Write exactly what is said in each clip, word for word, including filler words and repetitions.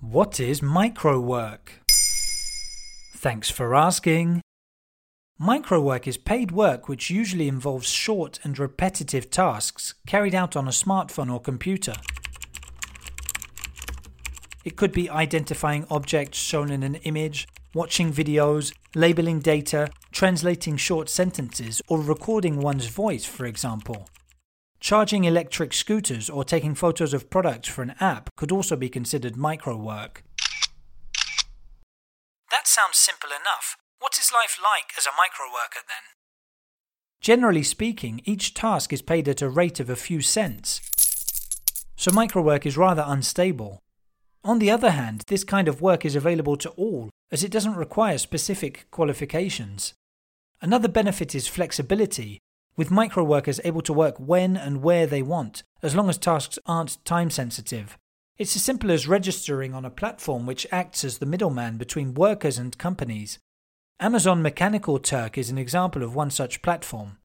What is microwork? Thanks for asking. Microwork is paid work which usually involves short and repetitive tasks carried out on a smartphone or computer. It could be identifying objects shown in an image, watching videos, labeling data, translating short sentences, or recording one's voice, for example. Charging electric scooters or taking photos of products for an app could also be considered microwork. That sounds simple enough. What is life like as a microworker then? Generally speaking, each task is paid at a rate of a few cents, so microwork is rather unstable. On the other hand, this kind of work is available to all, as it doesn't require specific qualifications. Another benefit is flexibility, with microworkers able to work when and where they want, as long as tasks aren't time-sensitive. It's as simple as registering on a platform which acts as the middleman between workers and companies. Amazon Mechanical Turk is an example of one such platform.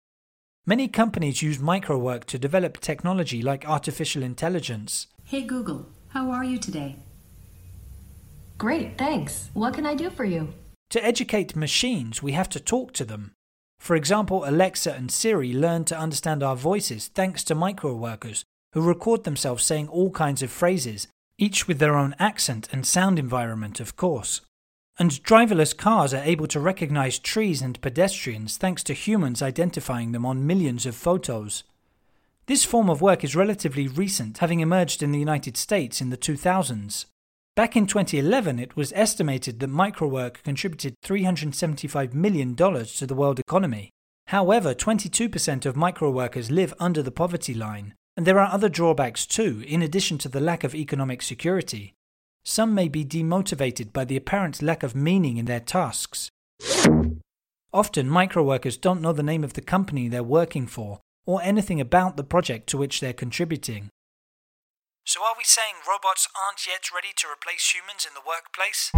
Many companies use microwork to develop technology like artificial intelligence. Hey Google, how are you today? Great, thanks. What can I do for you? To educate machines, we have to talk to them. For example, Alexa and Siri learn to understand our voices thanks to microworkers who record themselves saying all kinds of phrases, each with their own accent and sound environment, of course. And driverless cars are able to recognize trees and pedestrians thanks to humans identifying them on millions of photos. This form of work is relatively recent, having emerged in the United States in the two thousands. Back in twenty eleven, it was estimated that microwork contributed three hundred seventy-five million dollars to the world economy. However, twenty-two percent of microworkers live under the poverty line, and there are other drawbacks too, in addition to the lack of economic security. Some may be demotivated by the apparent lack of meaning in their tasks. Often, microworkers don't know the name of the company they're working for, or anything about the project to which they're contributing. So are we saying robots aren't yet ready to replace humans in the workplace?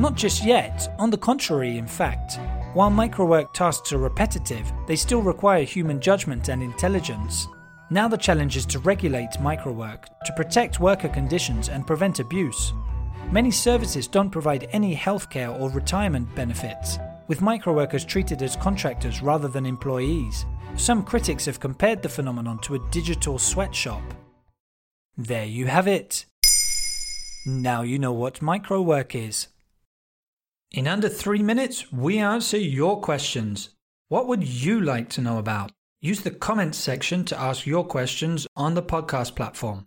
Not just yet. On the contrary, in fact. While microwork tasks are repetitive, they still require human judgment and intelligence. Now the challenge is to regulate microwork, to protect worker conditions and prevent abuse. Many services don't provide any healthcare or retirement benefits, with microworkers treated as contractors rather than employees. Some critics have compared the phenomenon to a digital sweatshop. There you have it. Now you know what microwork is. In under three minutes, we answer your questions. What would you like to know about? Use the comments section to ask your questions on the podcast platform.